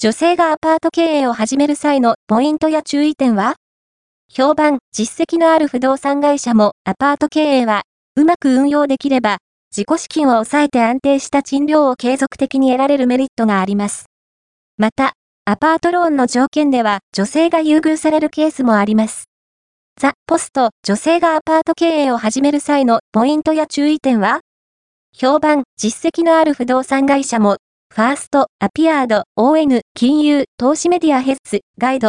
女性がアパート経営を始める際のポイントや注意点は？評判、実績のある不動産会社もアパート経営はうまく運用できれば、自己資金を抑えて安定した賃料を継続的に得られるメリットがあります。また、アパートローンの条件では女性が優遇されるケースもあります。ザ・ポスト、女性がアパート経営を始める際のポイントや注意点は？評判、実績のある不動産会社も、ファースト、アピアード、ON、金融、投資メディアヘッズ、ガイド、